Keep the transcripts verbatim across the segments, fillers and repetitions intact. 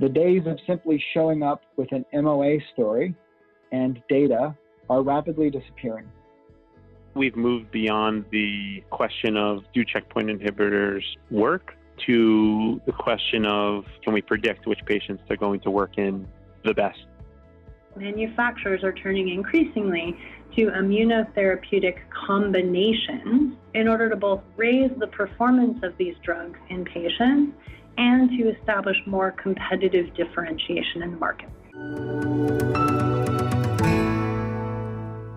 The days of simply showing up with an M O A story and data are rapidly disappearing. We've moved beyond the question of do checkpoint inhibitors work to the question of can we predict which patients they're going to work in the best. Manufacturers are turning increasingly to immunotherapeutic combinations in order to both raise the performance of these drugs in patients and to establish more competitive differentiation in the market.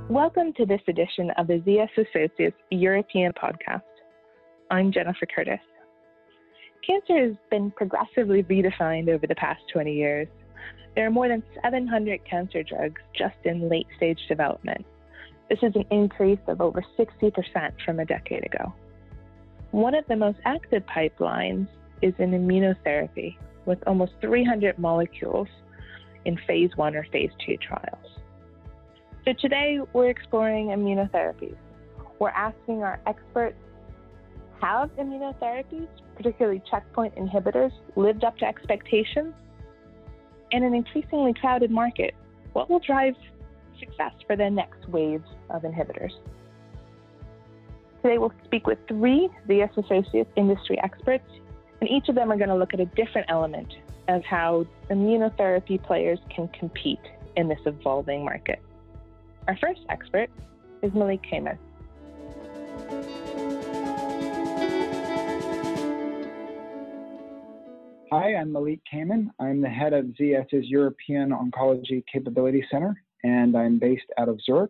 Welcome to this edition of the Z S Associates European podcast. I'm Jennifer Curtis. Cancer has been progressively redefined over the past twenty years. There are more than seven hundred cancer drugs just in late-stage development. This is an increase of over sixty percent from a decade ago. One of the most active pipelines is in immunotherapy, with almost three hundred molecules in phase one or phase two trials. So today, we're exploring immunotherapies. We're asking our experts, have immunotherapies, particularly checkpoint inhibitors, lived up to expectations? In an increasingly crowded market, what will drive success for the next wave of inhibitors? Today, we'll speak with three Z S Associates industry experts, and each of them are going to look at a different element of how immunotherapy players can compete in this evolving market. Our first expert is Malik Kamen. Hi, I'm Malik Kamen. I'm the head of ZS's European Oncology Capability Center, and I'm based out of Zurich.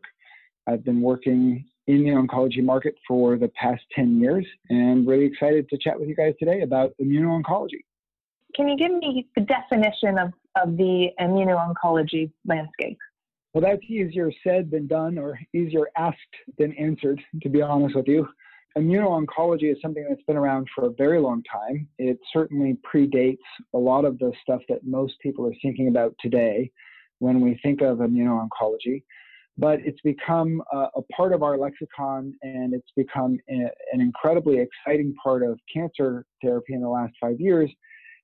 I've been working in the oncology market for the past ten years, and really excited to chat with you guys today about immuno-oncology. Can you give me the definition of, of the immuno-oncology landscape? Well, that's easier said than done, or easier asked than answered, to be honest with you. Immuno-oncology is something that's been around for a very long time. It certainly predates a lot of the stuff that most people are thinking about today when we think of immuno-oncology, but it's become a, a part of our lexicon, and it's become a, an incredibly exciting part of cancer therapy in the last five years,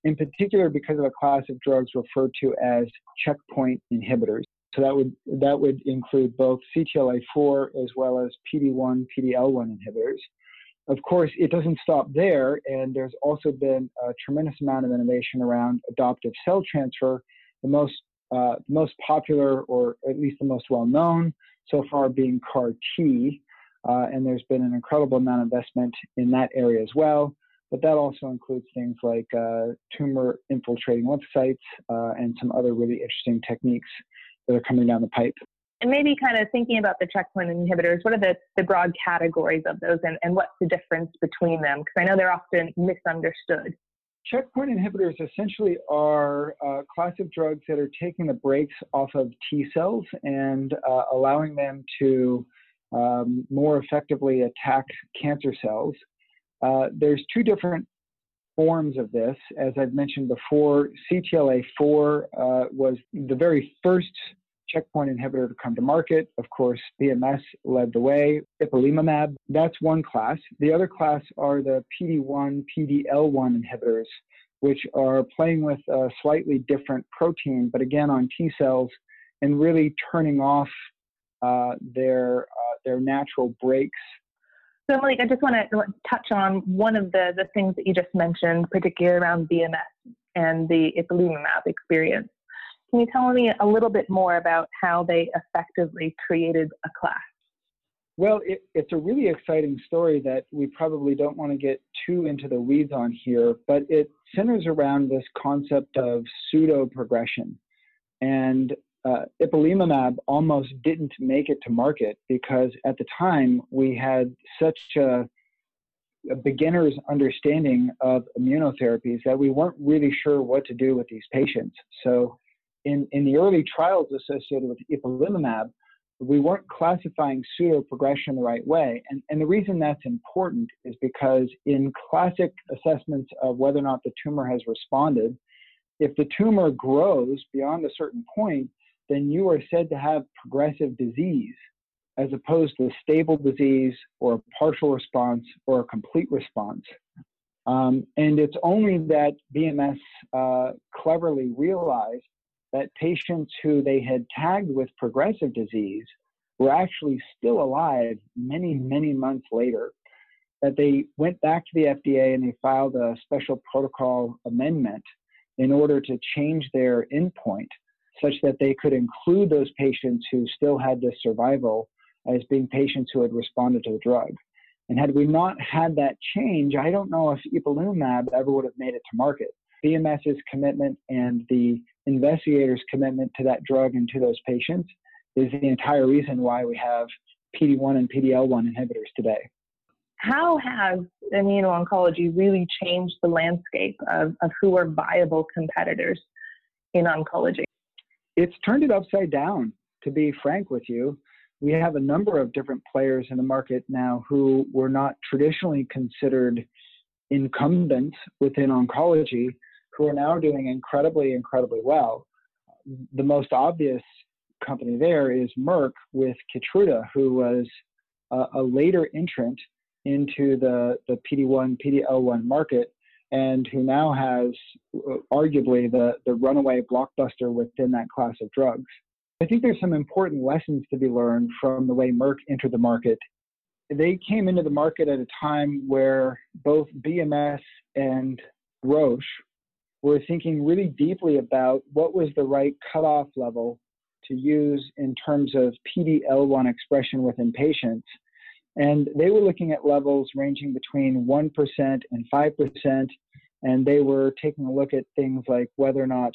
in particular because of a class of drugs referred to as checkpoint inhibitors. So that would that would include both C T L A four as well as P D one, P D L one inhibitors. Of course, it doesn't stop there, and there's also been a tremendous amount of innovation around adoptive cell transfer, the most uh, most popular, or at least the most well-known so far, being C A R T, uh, and there's been an incredible amount of investment in that area as well. But that also includes things like uh, tumor-infiltrating lymphocytes uh, and some other really interesting techniques that are coming down the pipe. And maybe kind of thinking about the checkpoint inhibitors, what are the, the broad categories of those, and, and what's the difference between them? Because I know they're often misunderstood. Checkpoint inhibitors essentially are a class of drugs that are taking the brakes off of T cells and uh, allowing them to um, more effectively attack cancer cells. Uh, there's two different forms of this. As I've mentioned before, C T L A four uh, was the very first checkpoint inhibitor to come to market. Of course, B M S led the way. Ipilimumab, that's one class. The other class are the P D one, P D L one inhibitors, which are playing with a slightly different protein, but again on T cells, and really turning off uh, their, uh, their natural brakes. So, Malik, I just want to touch on one of the, the things that you just mentioned, particularly around B M S and the ipilimumab experience. Can you tell me a little bit more about how they effectively created a class? Well, it, it's a really exciting story that we probably don't want to get too into the weeds on here, but it centers around this concept of pseudo-progression. And Uh, ipilimumab almost didn't make it to market because at the time we had such a, a beginner's understanding of immunotherapies that we weren't really sure what to do with these patients. So in, in the early trials associated with ipilimumab, we weren't classifying pseudoprogression the right way. And, and the reason that's important is because in classic assessments of whether or not the tumor has responded, if the tumor grows beyond a certain point, then you are said to have progressive disease, as opposed to stable disease or a partial response or a complete response. Um, and it's only that B M S uh, cleverly realized that patients who they had tagged with progressive disease were actually still alive many, many months later, that they went back to the F D A and they filed a special protocol amendment in order to change their endpoint such that they could include those patients who still had this survival as being patients who had responded to the drug. And had we not had that change, I don't know if ipilimumab ever would have made it to market. BMS's commitment and the investigators' commitment to that drug and to those patients is the entire reason why we have P D one and P D L one inhibitors today. How has immuno-oncology really changed the landscape of, of who are viable competitors in oncology? It's turned it upside down, to be frank with you. We have a number of different players in the market now who were not traditionally considered incumbents within oncology, who are now doing incredibly, incredibly well. The most obvious company there is Merck with Keytruda, who was a, a later entrant into the, the P D one, P D L one market, and who now has uh, arguably the, the runaway blockbuster within that class of drugs. I think there's some important lessons to be learned from the way Merck entered the market. They came into the market at a time where both B M S and Roche were thinking really deeply about what was the right cutoff level to use in terms of P D L one expression within patients. And they were looking at levels ranging between one percent and five percent, and they were taking a look at things like whether or not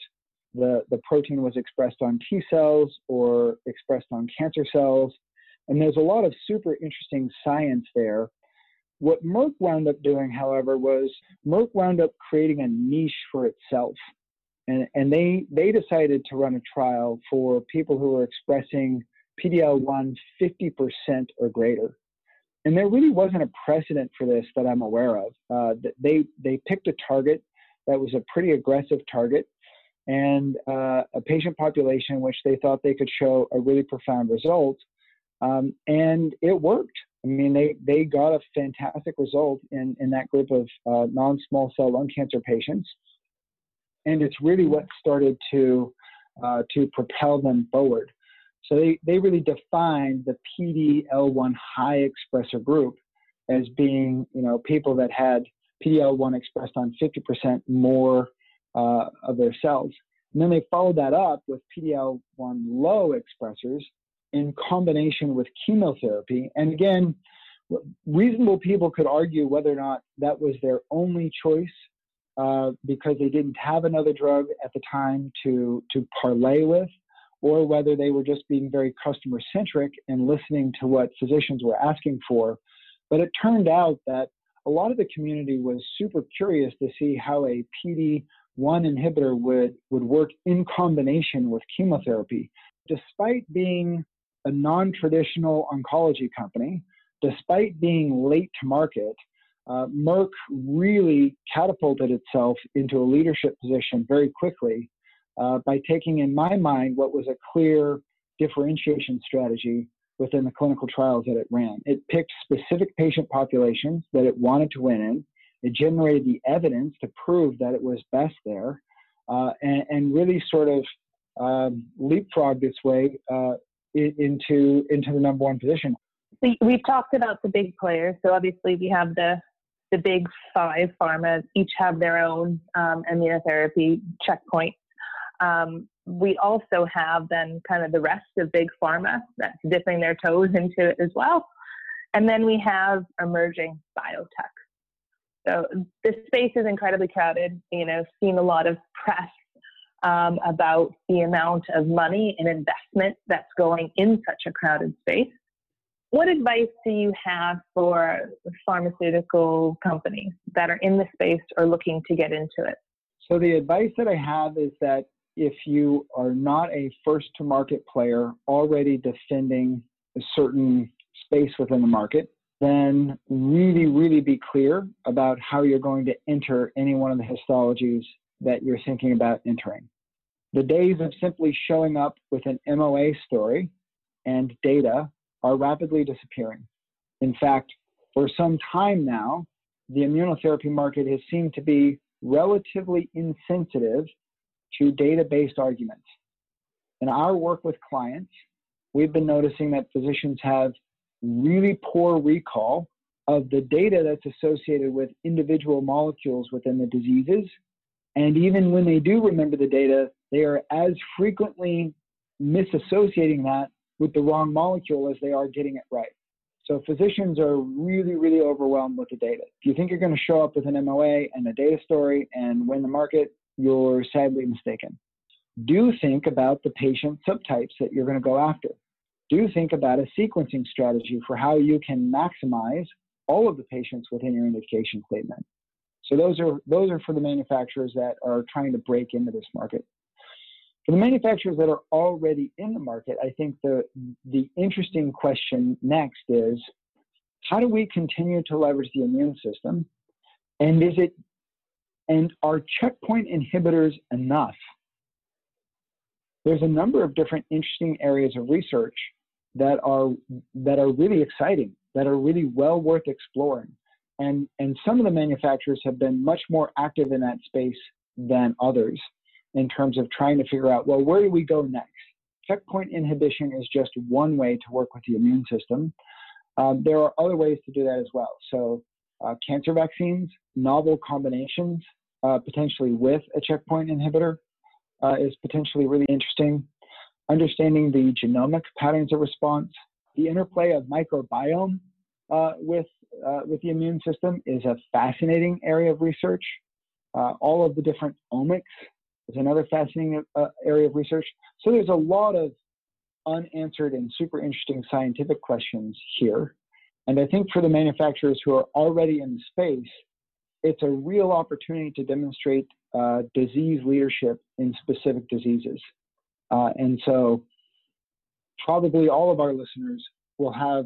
the, the protein was expressed on T cells or expressed on cancer cells. And there's a lot of super interesting science there. What Merck wound up doing, however, was Merck wound up creating a niche for itself. And, and they, they decided to run a trial for people who were expressing P D L one fifty percent or greater. And there really wasn't a precedent for this that I'm aware of. Uh, they, they picked a target that was a pretty aggressive target and uh, a patient population in which they thought they could show a really profound result. Um, and it worked. I mean, they, they got a fantastic result in, in that group of uh, non-small cell lung cancer patients. And it's really what started to, uh, to propel them forward. So they, they really defined the P D L one high expressor group as being, you know, people that had P D L one expressed on fifty percent more uh, of their cells. And then they followed that up with P D L one low expressors in combination with chemotherapy. And again, reasonable people could argue whether or not that was their only choice uh, because they didn't have another drug at the time to, to parlay with, or whether they were just being very customer-centric and listening to what physicians were asking for. But it turned out that a lot of the community was super curious to see how a P D one inhibitor would, would work in combination with chemotherapy. Despite being a non-traditional oncology company, despite being late to market, uh, Merck really catapulted itself into a leadership position very quickly, Uh, by taking, in my mind, what was a clear differentiation strategy within the clinical trials that it ran. It picked specific patient populations that it wanted to win in. It generated the evidence to prove that it was best there, uh, and, and really sort of um, leapfrogged its way uh, into, into the number one position. We've talked about the big players, so obviously we have the the big five pharma, each have their own um, immunotherapy checkpoint. Um, we also have then kind of the rest of Big Pharma that's dipping their toes into it as well. And then we have emerging biotech. So this space is incredibly crowded. You know, seen a lot of press um, about the amount of money and investment that's going in such a crowded space. What advice do you have for pharmaceutical companies that are in the space or looking to get into it? So the advice that I have is that if you are not a first-to-market player already defending a certain space within the market, then really, really be clear about how you're going to enter any one of the histologies that you're thinking about entering. The days of simply showing up with an M O A story and data are rapidly disappearing. In fact, for some time now, the immunotherapy market has seemed to be relatively insensitive to data-based arguments. In our work with clients, we've been noticing that physicians have really poor recall of the data that's associated with individual molecules within the diseases. And even when they do remember the data, they are as frequently misassociating that with the wrong molecule as they are getting it right. So physicians are really, really overwhelmed with the data. If you think you're going to show up with an M O A and a data story and win the market, you're sadly mistaken. Do think about the patient subtypes that you're going to go after. Do think about a sequencing strategy for how you can maximize all of the patients within your indication statement. So those are, those are for the manufacturers that are trying to break into this market. For the manufacturers that are already in the market, I think the, the interesting question next is, how do we continue to leverage the immune system? And, is it, and are checkpoint inhibitors enough? There's a number of different interesting areas of research that are, that are really exciting, that are really well worth exploring. And, and some of the manufacturers have been much more active in that space than others, in terms of trying to figure out, well, where do we go next? Checkpoint inhibition is just one way to work with the immune system. Um, there are other ways to do that as well. So uh, cancer vaccines, novel combinations, uh, potentially with a checkpoint inhibitor uh, is potentially really interesting. Understanding the genomic patterns of response, the interplay of microbiome uh, with, uh, with the immune system is a fascinating area of research. Uh, all of the different omics is another fascinating uh, area of research. So there's a lot of unanswered and super interesting scientific questions here. And I think for the manufacturers who are already in the space, it's a real opportunity to demonstrate uh, disease leadership in specific diseases. Uh, and so probably all of our listeners will have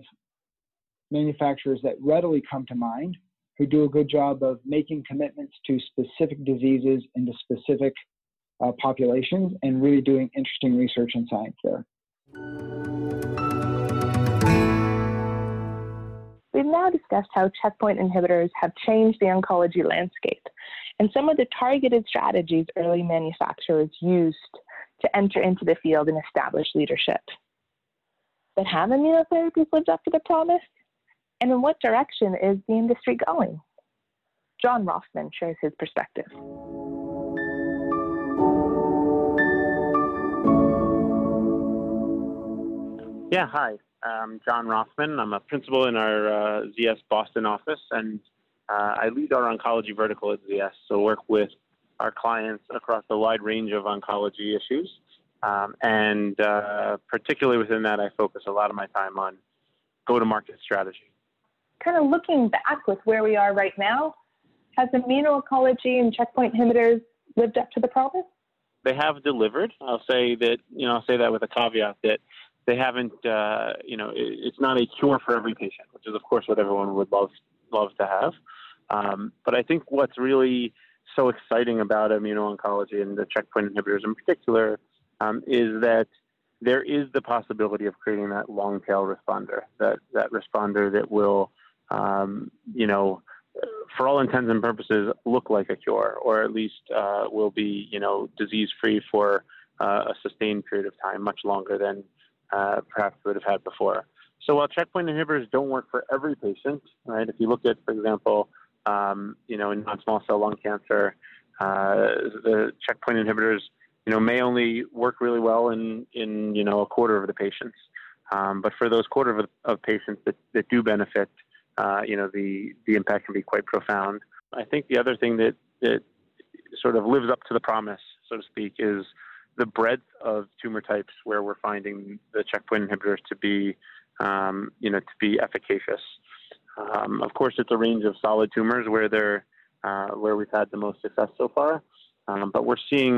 manufacturers that readily come to mind who do a good job of making commitments to specific diseases and to specific Uh, populations, and really doing interesting research and science there. We've now discussed how checkpoint inhibitors have changed the oncology landscape and some of the targeted strategies early manufacturers used to enter into the field and establish leadership. But have immunotherapies lived up to the promise? And in what direction is the industry going? John Rothman shares his perspective. Yeah, hi. I'm John Rothman. I'm a principal in our uh, Z S Boston office, and uh, I lead our oncology vertical at Z S, so work with our clients across a wide range of oncology issues. Um, and uh, particularly within that, I focus a lot of my time on go-to-market strategy. Kind of looking back with where we are right now, has immuno-oncology and checkpoint inhibitors lived up to the promise? They have delivered. I'll say that, you know, I'll say that with a caveat that they haven't, uh, you know, it's not a cure for every patient, which is, of course, what everyone would love love to have. Um, but I think what's really so exciting about immuno-oncology and the checkpoint inhibitors in particular um, is that there is the possibility of creating that long-tail responder, that, that responder that will, um, you know, for all intents and purposes, look like a cure, or at least uh, will be, you know, disease-free for uh, a sustained period of time, much longer than Uh, perhaps would have had before. So while checkpoint inhibitors don't work for every patient, right? If you look at, for example, um, you know, in non-small cell lung cancer, uh, the checkpoint inhibitors, you know, may only work really well in, in you know, a quarter of the patients. Um, but for those quarter of, of patients that, that do benefit, uh, you know, the, the impact can be quite profound. I think the other thing that, that sort of lives up to the promise, so to speak, is the breadth of tumor types where we're finding the checkpoint inhibitors to be, um, you know, to be efficacious. Um, of course, it's a range of solid tumors where they're, uh, where we've had the most success so far. Um, but we're seeing,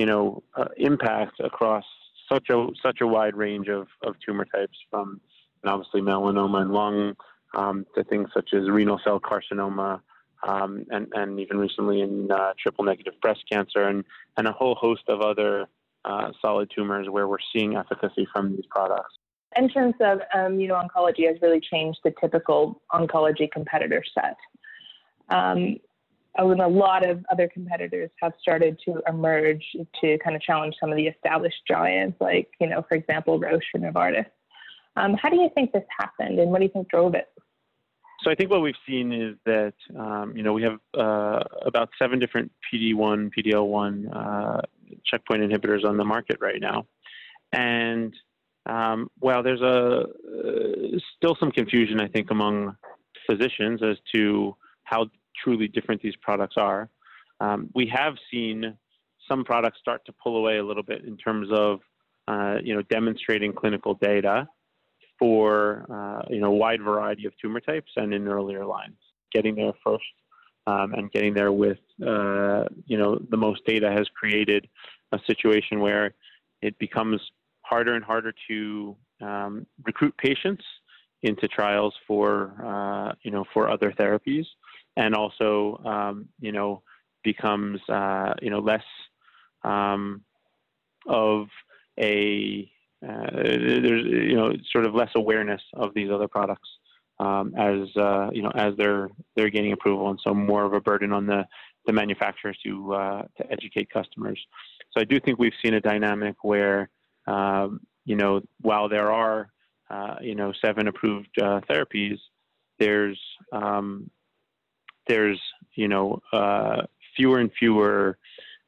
you know, uh, impact across such a such a wide range of, of tumor types, from and obviously melanoma and lung um, to things such as renal cell carcinoma. Um, and, and even recently in uh, triple-negative breast cancer and, and a whole host of other uh, solid tumors where we're seeing efficacy from these products. Entrance of immuno-oncology um, you know, has really changed the typical oncology competitor set. um, and a lot of other competitors have started to emerge to kind of challenge some of the established giants, like, you know, for example, Roche or Novartis. Um, how do you think this happened, and what do you think drove it? So I think what we've seen is that, um, you know, we have uh, about seven different P D one, P D L one uh, checkpoint inhibitors on the market right now. And um, while there's a, uh, still some confusion, I think, among physicians as to how truly different these products are, um, we have seen some products start to pull away a little bit in terms of, uh, you know, demonstrating clinical data for uh, you know, a wide variety of tumor types and in earlier lines. Getting there first um, and getting there with uh, you know, the most data has created a situation where it becomes harder and harder to um, recruit patients into trials for uh, you know, for other therapies, and also um, you know, becomes uh, you know, less um, of a Uh, there's, you know, sort of less awareness of these other products um, as, uh, you know, as they're, they're gaining approval, and so more of a burden on the, the manufacturers to, uh, to educate customers. So I do think we've seen a dynamic where, um, you know, while there are, uh, you know, seven approved uh, therapies, there's, um, there's, you know, uh, fewer and fewer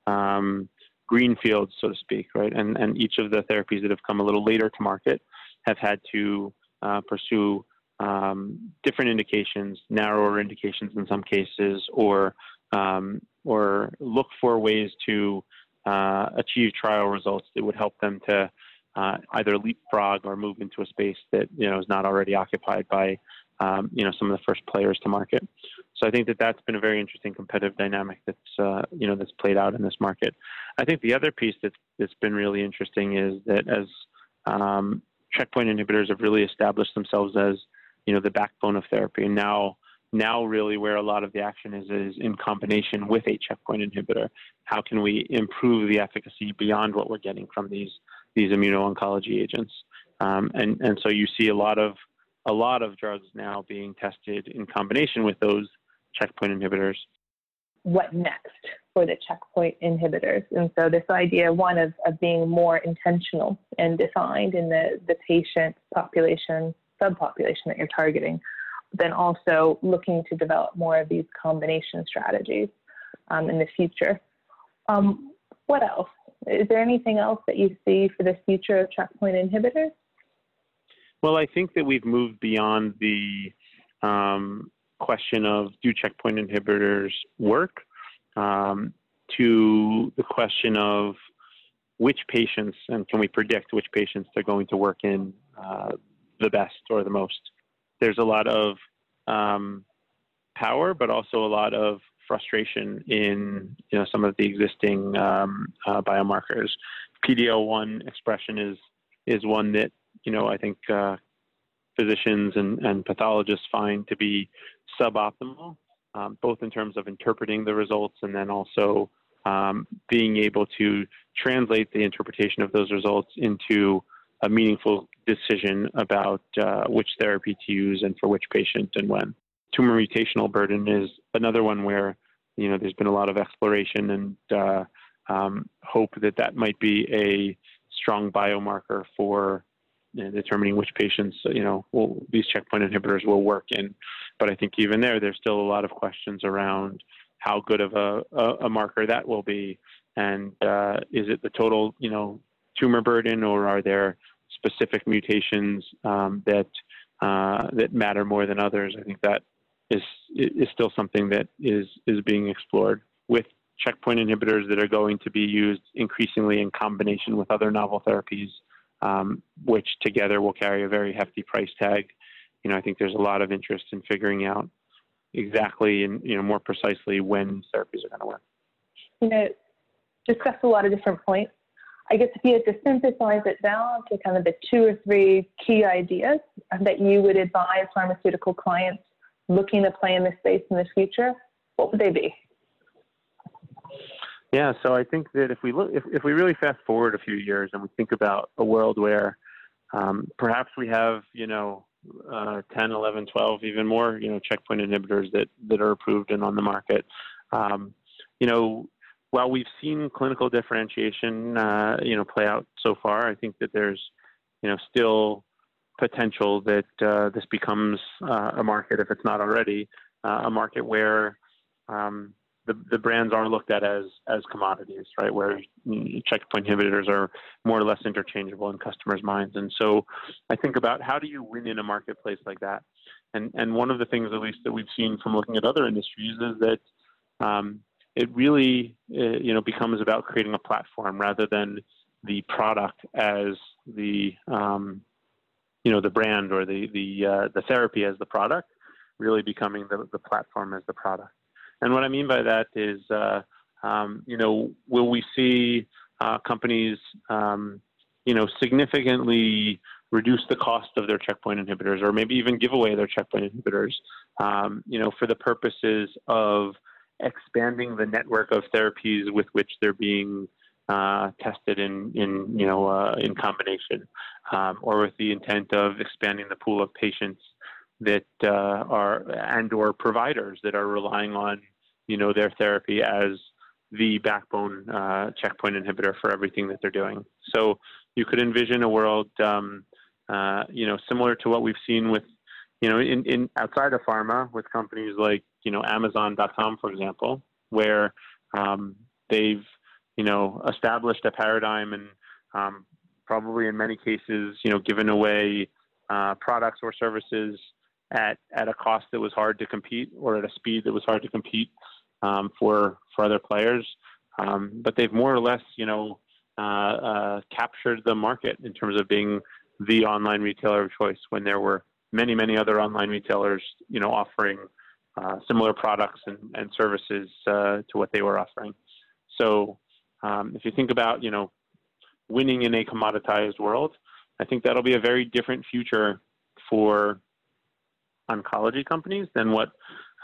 um greenfields, so to speak, right? And and each of the therapies that have come a little later to market have had to uh, pursue um, different indications, narrower indications in some cases, or um, or look for ways to uh, achieve trial results that would help them to uh, either leapfrog or move into a space that, you know, is not already occupied by um, you know, some of the first players to market. So I think that that's been a very interesting competitive dynamic that's, uh, you know, that's played out in this market. I think the other piece that's, that's been really interesting is that as um, checkpoint inhibitors have really established themselves as, you know, the backbone of therapy. And now, now really where a lot of the action is, is in combination with a checkpoint inhibitor. How can we improve the efficacy beyond what we're getting from these, these immuno-oncology agents? Um, and, and so you see a lot of, a lot of drugs now being tested in combination with those checkpoint inhibitors. What next for the checkpoint inhibitors? And so this idea, one, of, of being more intentional and defined in the, the patient population, subpopulation that you're targeting, but then also looking to develop more of these combination strategies um, in the future. Um, what else? Is there anything else that you see for the future of checkpoint inhibitors? Well, I think that we've moved beyond the um, question of do checkpoint inhibitors work um, to the question of which patients, and can we predict which patients they're going to work in uh, the best or the most. There's a lot of um, power, but also a lot of frustration in, you know, some of the existing um, uh, biomarkers. P D L one expression is is one that, you know, I think uh, physicians and, and pathologists find to be suboptimal, um, both in terms of interpreting the results and then also um, being able to translate the interpretation of those results into a meaningful decision about uh, which therapy to use and for which patient and when. Tumor mutational burden is another one where, you know, there's been a lot of exploration and uh, um, hope that that might be a strong biomarker for and determining which patients, you know, will, these checkpoint inhibitors will work in. But I think even there, there's still a lot of questions around how good of a, a, a marker that will be. And uh, is it the total, you know, tumor burden, or are there specific mutations um, that uh, that matter more than others? I think that is is still something that is is being explored with checkpoint inhibitors that are going to be used increasingly in combination with other novel therapies. Um, which together will carry a very hefty price tag. You know, I think there's a lot of interest in figuring out exactly and, you know, more precisely when therapies are going to work. You know, discussed a lot of different points. I guess if you had to synthesize it down to kind of the two or three key ideas that you would advise pharmaceutical clients looking to play in this space in the future, what would they be? Yeah, so I think that if we look, if, if we really fast forward a few years and we think about a world where um, perhaps we have, you know, uh, ten, eleven, twelve, even more, you know, checkpoint inhibitors that, that are approved and on the market. Um, you know, while we've seen clinical differentiation, uh, you know, play out so far, I think that there's, you know, still potential that uh, this becomes uh, a market, if it's not already, uh, a market where um, the, the brands are looked at as as commodities, right, where checkpoint inhibitors are more or less interchangeable in customers' minds. And so I think about how do you win in a marketplace like that? And, and one of the things, at least, that we've seen from looking at other industries is that um, it really, uh, you know, becomes about creating a platform rather than the product as the, um, you know, the brand or the, the, uh, the therapy as the product, really becoming the, the platform as the product. And what I mean by that is, uh, um, you know, will we see uh, companies, um, you know, significantly reduce the cost of their checkpoint inhibitors or maybe even give away their checkpoint inhibitors, um, you know, for the purposes of expanding the network of therapies with which they're being uh, tested in, in, you know, uh, in combination, um, or with the intent of expanding the pool of patients that uh, are and or providers that are relying on, you know, their therapy as the backbone uh, checkpoint inhibitor for everything that they're doing. So you could envision a world, um, uh, you know, similar to what we've seen with, you know, in, in outside of pharma with companies like, you know, Amazon dot com, for example, where um, they've, you know, established a paradigm and um, probably in many cases, you know, given away uh, products or services at at a cost that was hard to compete or at a speed that was hard to compete um, for for other players. Um, but they've more or less, you know, uh, uh, captured the market in terms of being the online retailer of choice when there were many, many other online retailers, you know, offering uh, similar products and, and services uh, to what they were offering. So um, if you think about, you know, winning in a commoditized world, I think that'll be a very different future for oncology companies than what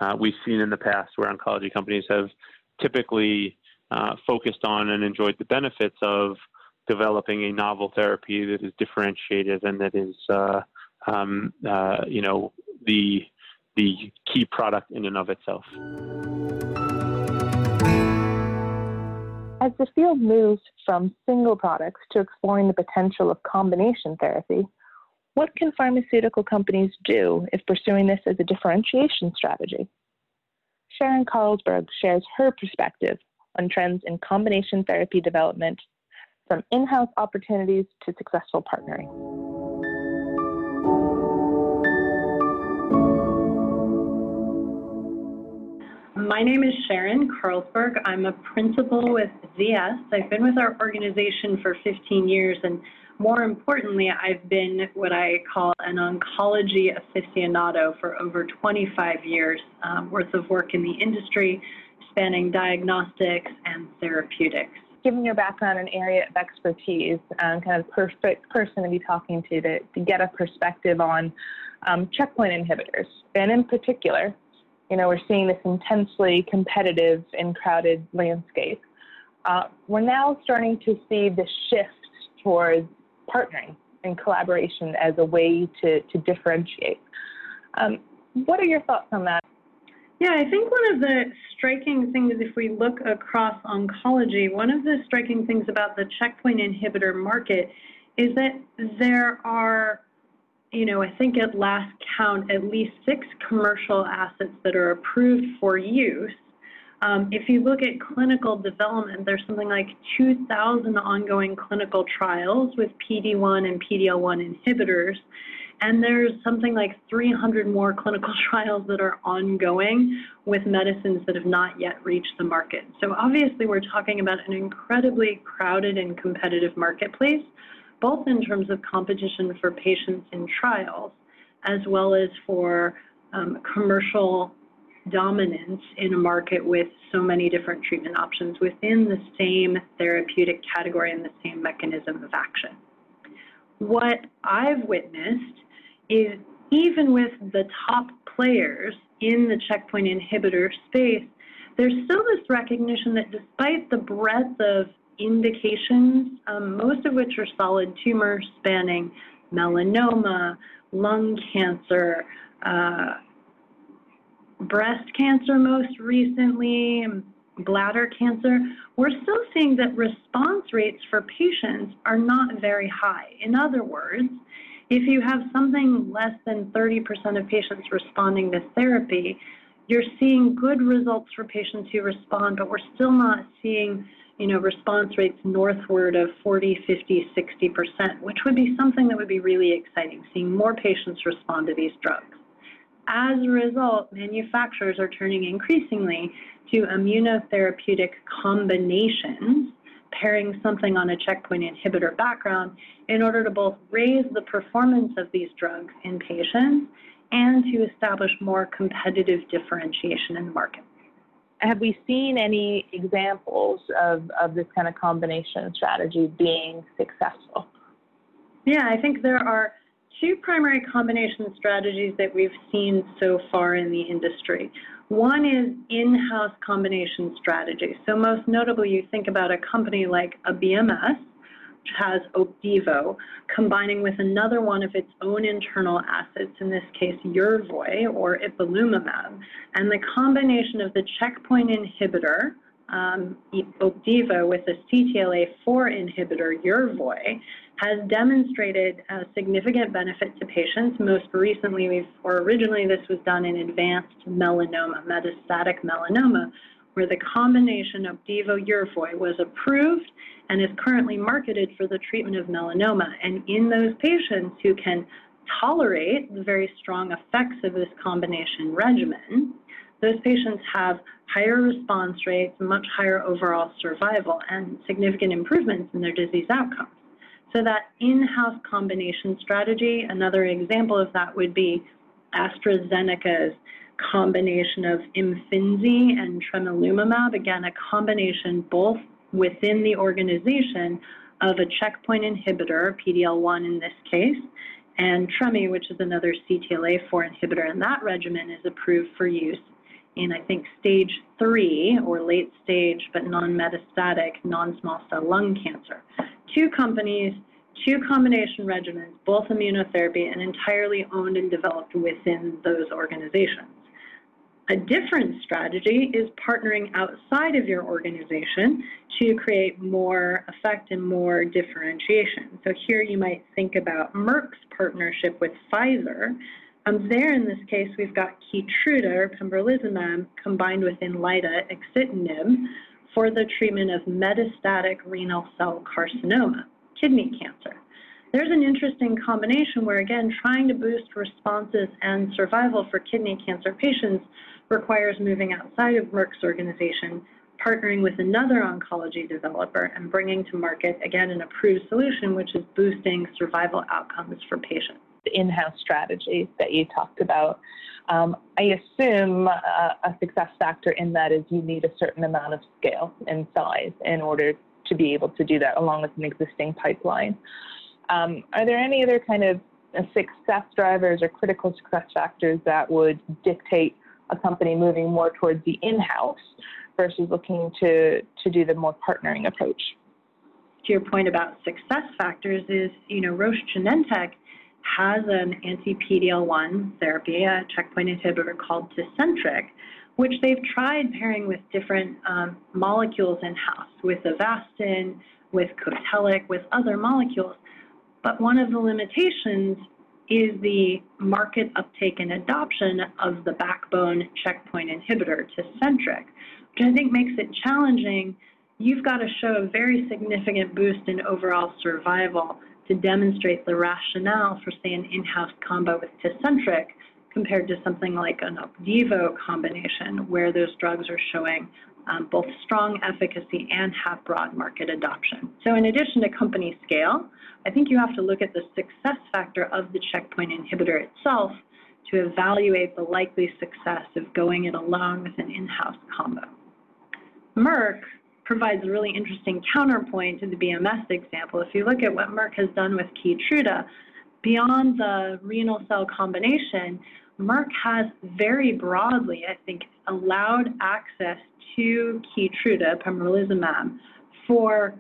uh, we've seen in the past, where oncology companies have typically uh, focused on and enjoyed the benefits of developing a novel therapy that is differentiated and that is, uh, um, uh, you know, the, the key product in and of itself. As the field moves from single products to exploring the potential of combination therapy, what can pharmaceutical companies do if pursuing this as a differentiation strategy? Sharon Carlsberg shares her perspective on trends in combination therapy development, from in-house opportunities to successful partnering. My name is Sharon Carlsberg. I'm a principal with Z S. I've been with our organization for fifteen years, and more importantly, I've been what I call an oncology aficionado for over twenty-five years um, worth of work in the industry, spanning diagnostics and therapeutics. Given your background and area of expertise, um, kind of perfect person to be talking to to, to get a perspective on um, checkpoint inhibitors, and in particular, you know, we're seeing this intensely competitive and crowded landscape. Uh, we're now starting to see the shift towards partnering and collaboration as a way to, to differentiate. Um, what are your thoughts on that? Yeah, I think one of the striking things, if we look across oncology, one of the striking things about the checkpoint inhibitor market is that there are, you know, I think at last count, at least six commercial assets that are approved for use. Um, if you look at clinical development, there's something like two thousand ongoing clinical trials with P D one and P D L one inhibitors, and there's something like three hundred more clinical trials that are ongoing with medicines that have not yet reached the market. So obviously we're talking about an incredibly crowded and competitive marketplace, both in terms of competition for patients in trials, as well as for um, commercial dominance in a market with so many different treatment options within the same therapeutic category and the same mechanism of action. What I've witnessed is even with the top players in the checkpoint inhibitor space, there's still this recognition that despite the breadth of indications, um, most of which are solid tumors spanning melanoma, lung cancer, uh, breast cancer most recently, bladder cancer, we're still seeing that response rates for patients are not very high. In other words, if you have something less than thirty percent of patients responding to therapy, you're seeing good results for patients who respond, but we're still not seeing, you know, response rates northward of forty, fifty, sixty percent, which would be something that would be really exciting, seeing more patients respond to these drugs. As a result, manufacturers are turning increasingly to immunotherapeutic combinations, pairing something on a checkpoint inhibitor background in order to both raise the performance of these drugs in patients and to establish more competitive differentiation in the market. Have we seen any examples of, of this kind of combination strategy being successful? Yeah, I think there are two primary combination strategies that we've seen so far in the industry. One is in-house combination strategy. So most notably, you think about a company like a B M S, which has Opdivo, combining with another one of its own internal assets, in this case Yervoy or Ipilimumab, and the combination of the checkpoint inhibitor um, Opdivo with a C T L A four inhibitor Yervoy has demonstrated a significant benefit to patients. Most recently, we've, or originally this was done in advanced melanoma, metastatic melanoma, where the combination of Opdivo-Yervoy was approved and is currently marketed for the treatment of melanoma. And in those patients who can tolerate the very strong effects of this combination regimen, those patients have higher response rates, much higher overall survival, and significant improvements in their disease outcomes. So that in-house combination strategy, another example of that would be AstraZeneca's combination of Imfinzi and Tremelimumab, again, a combination both within the organization of a checkpoint inhibitor, P D L one in this case, and Tremi, which is another C T L A four inhibitor, and that regimen is approved for use in, I think, stage three or late stage, but non-metastatic, non-small cell lung cancer. Two companies, two combination regimens, both immunotherapy and entirely owned and developed within those organizations. A different strategy is partnering outside of your organization to create more effect and more differentiation. So here you might think about Merck's partnership with Pfizer. Um, there, in this case, we've got Keytruda or pembrolizumab combined with Inlyta, Axitinib, for the treatment of metastatic renal cell carcinoma, kidney cancer. There's an interesting combination where, again, trying to boost responses and survival for kidney cancer patients requires moving outside of Merck's organization, partnering with another oncology developer, and bringing to market, again, an approved solution, which is boosting survival outcomes for patients. The in-house strategies that you talked about, um, I assume uh, a success factor in that is you need a certain amount of scale and size in order to be able to do that, along with an existing pipeline. Um, are there any other kind of success drivers or critical success factors that would dictate a company moving more towards the in-house versus looking to, to do the more partnering approach? To your point about success factors is, you know, Roche Genentech has an anti-P D L one therapy, a checkpoint inhibitor called Tecentriq, which they've tried pairing with different um, molecules in-house, with Avastin, with Cotelic, with other molecules. But one of the limitations is the market uptake and adoption of the backbone checkpoint inhibitor, Tecentriq, which I think makes it challenging. You've got to show a very significant boost in overall survival to demonstrate the rationale for, say, an in-house combo with Tecentriq compared to something like an Opdivo combination, where those drugs are showing um, both strong efficacy and have broad market adoption. So in addition to company scale, I think you have to look at the success factor of the checkpoint inhibitor itself to evaluate the likely success of going it alone with an in-house combo. Merck provides a really interesting counterpoint to the B M S example. If you look at what Merck has done with Keytruda, beyond the renal cell combination, Merck has very broadly, I think, allowed access to Keytruda, pembrolizumab, for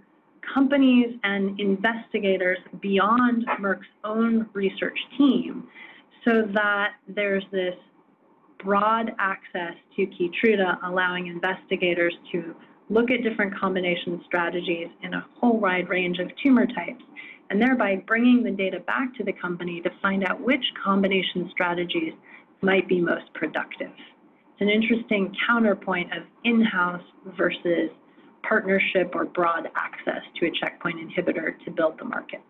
companies and investigators beyond Merck's own research team so that there's this broad access to Keytruda, allowing investigators to look at different combination strategies in a whole wide range of tumor types, and thereby bringing the data back to the company to find out which combination strategies might be most productive. It's an interesting counterpoint of in-house versus partnership or broad access to a checkpoint inhibitor to build the market.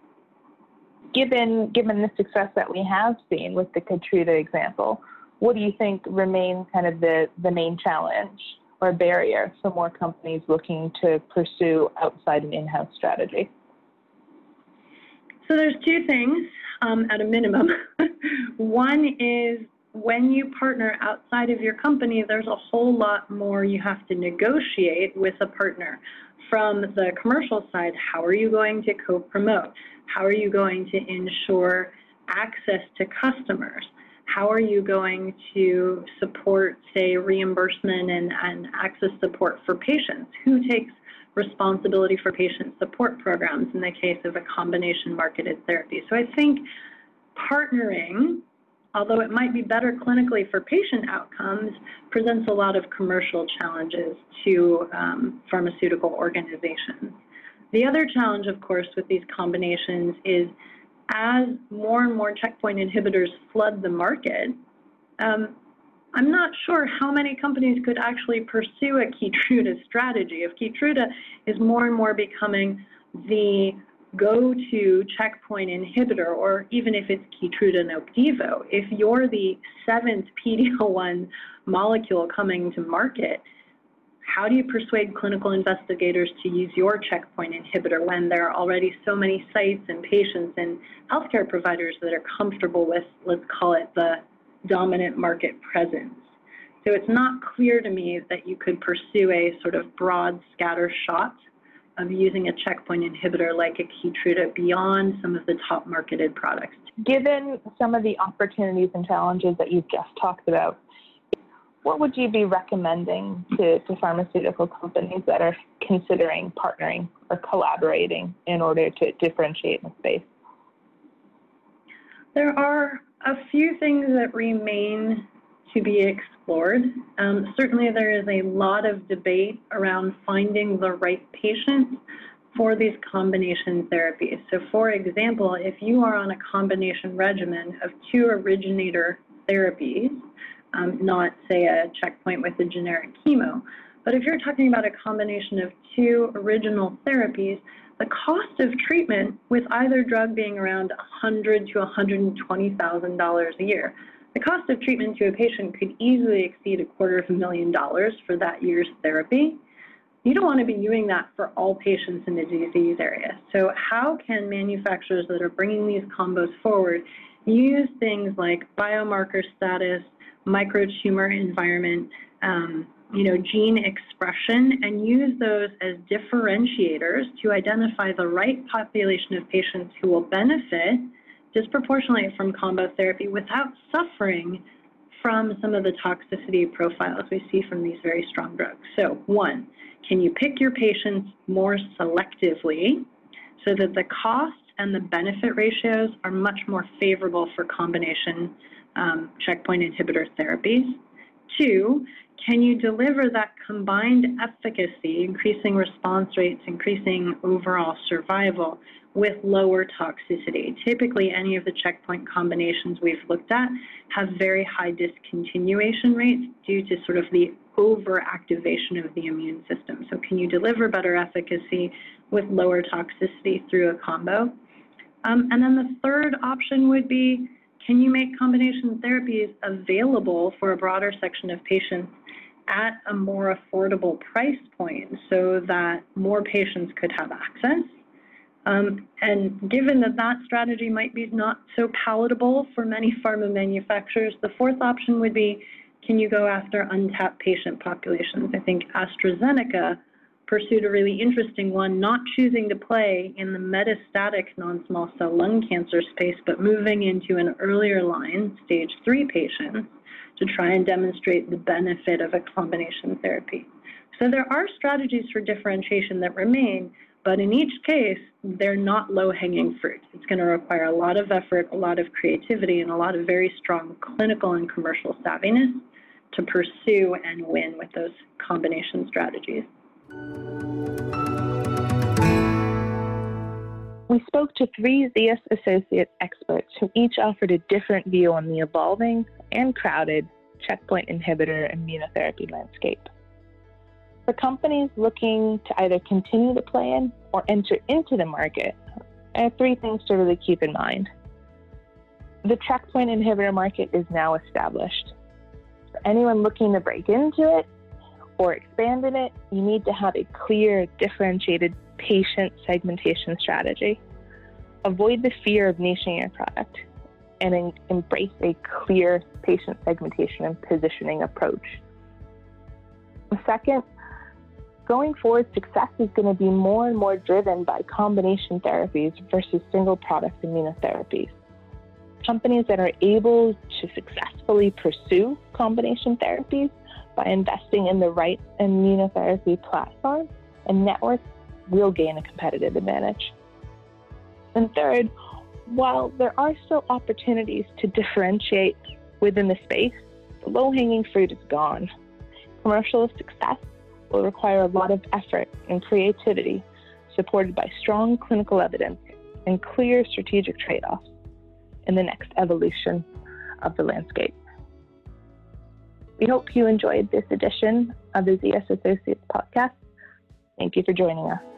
Given, given the success that we have seen with the Keytruda example, what do you think remains kind of the, the main challenge or barrier for more companies looking to pursue outside an in-house strategy? So there's two things um, at a minimum. One is when you partner outside of your company, there's a whole lot more you have to negotiate with a partner. From the commercial side, how are you going to co-promote? How are you going to ensure access to customers? How are you going to support, say, reimbursement and, and access support for patients? Who takes responsibility for patient support programs in the case of a combination marketed therapy? So I think partnering, although it might be better clinically for patient outcomes, presents a lot of commercial challenges to um, pharmaceutical organizations. The other challenge, of course, with these combinations is as more and more checkpoint inhibitors flood the market, um, I'm not sure how many companies could actually pursue a Keytruda strategy. If Keytruda is more and more becoming the go-to checkpoint inhibitor, or even if it's Keytruda and Opdivo, if you're the seventh P D L one molecule coming to market, how do you persuade clinical investigators to use your checkpoint inhibitor when there are already so many sites and patients and healthcare providers that are comfortable with, let's call it, the dominant market presence? So it's not clear to me that you could pursue a sort of broad scatter shot of using a checkpoint inhibitor like a Keytruda beyond some of the top marketed products. Given some of the opportunities and challenges that you've just talked about, what would you be recommending to, to pharmaceutical companies that are considering partnering or collaborating in order to differentiate in the space? There are a few things that remain to be explored. Um, certainly there is a lot of debate around finding the right patient for these combination therapies. So for example, if you are on a combination regimen of two originator therapies, Um, not, say, a checkpoint with a generic chemo. But if you're talking about a combination of two original therapies, the cost of treatment with either drug being around one hundred thousand to one hundred twenty thousand dollars a year, the cost of treatment to a patient could easily exceed a quarter of a million dollars for that year's therapy. You don't want to be doing that for all patients in the disease area. So how can manufacturers that are bringing these combos forward use things like biomarker status, microtumor environment, um, you know, gene expression, and use those as differentiators to identify the right population of patients who will benefit disproportionately from combo therapy without suffering from some of the toxicity profiles we see from these very strong drugs? So one, can you pick your patients more selectively so that the cost and the benefit ratios are much more favorable for combination Um, checkpoint inhibitor therapies? Two, can you deliver that combined efficacy, increasing response rates, increasing overall survival, with lower toxicity? Typically, any of the checkpoint combinations we've looked at have very high discontinuation rates due to sort of the overactivation of the immune system. So can you deliver better efficacy with lower toxicity through a combo? Um, and then the third option would be, can you make combination therapies available for a broader section of patients at a more affordable price point so that more patients could have access? Um, and given that that strategy might be not so palatable for many pharma manufacturers, the fourth option would be, can you go after untapped patient populations? I think AstraZeneca pursued a really interesting one, not choosing to play in the metastatic non-small cell lung cancer space, but moving into an earlier line, stage three patients, to try and demonstrate the benefit of a combination therapy. So there are strategies for differentiation that remain, But in each case, they're not low-hanging fruit. It's going to require a lot of effort, a lot of creativity, and a lot of very strong clinical and commercial savviness to pursue and win with those combination strategies. We spoke to three Z S Associates experts who each offered a different view on the evolving and crowded checkpoint inhibitor immunotherapy landscape. For companies looking to either continue the plan or enter into the market, I have three things to really keep in mind. The checkpoint inhibitor market is now established. For anyone looking to break into it or expand in it, you need to have a clear, differentiated patient segmentation strategy. Avoid the fear of niching your product and en- embrace a clear patient segmentation and positioning approach. Second, going forward, success is going to be more and more driven by combination therapies versus single product immunotherapies. Companies that are able to successfully pursue combination therapies by investing in the right immunotherapy platform and network will gain a competitive advantage. And third, while there are still opportunities to differentiate within the space, the low-hanging fruit is gone. Commercial success will require a lot of effort and creativity, supported by strong clinical evidence and clear strategic trade-offs in the next evolution of the landscape. We hope you enjoyed this edition of the Z S Associates podcast. Thank you for joining us.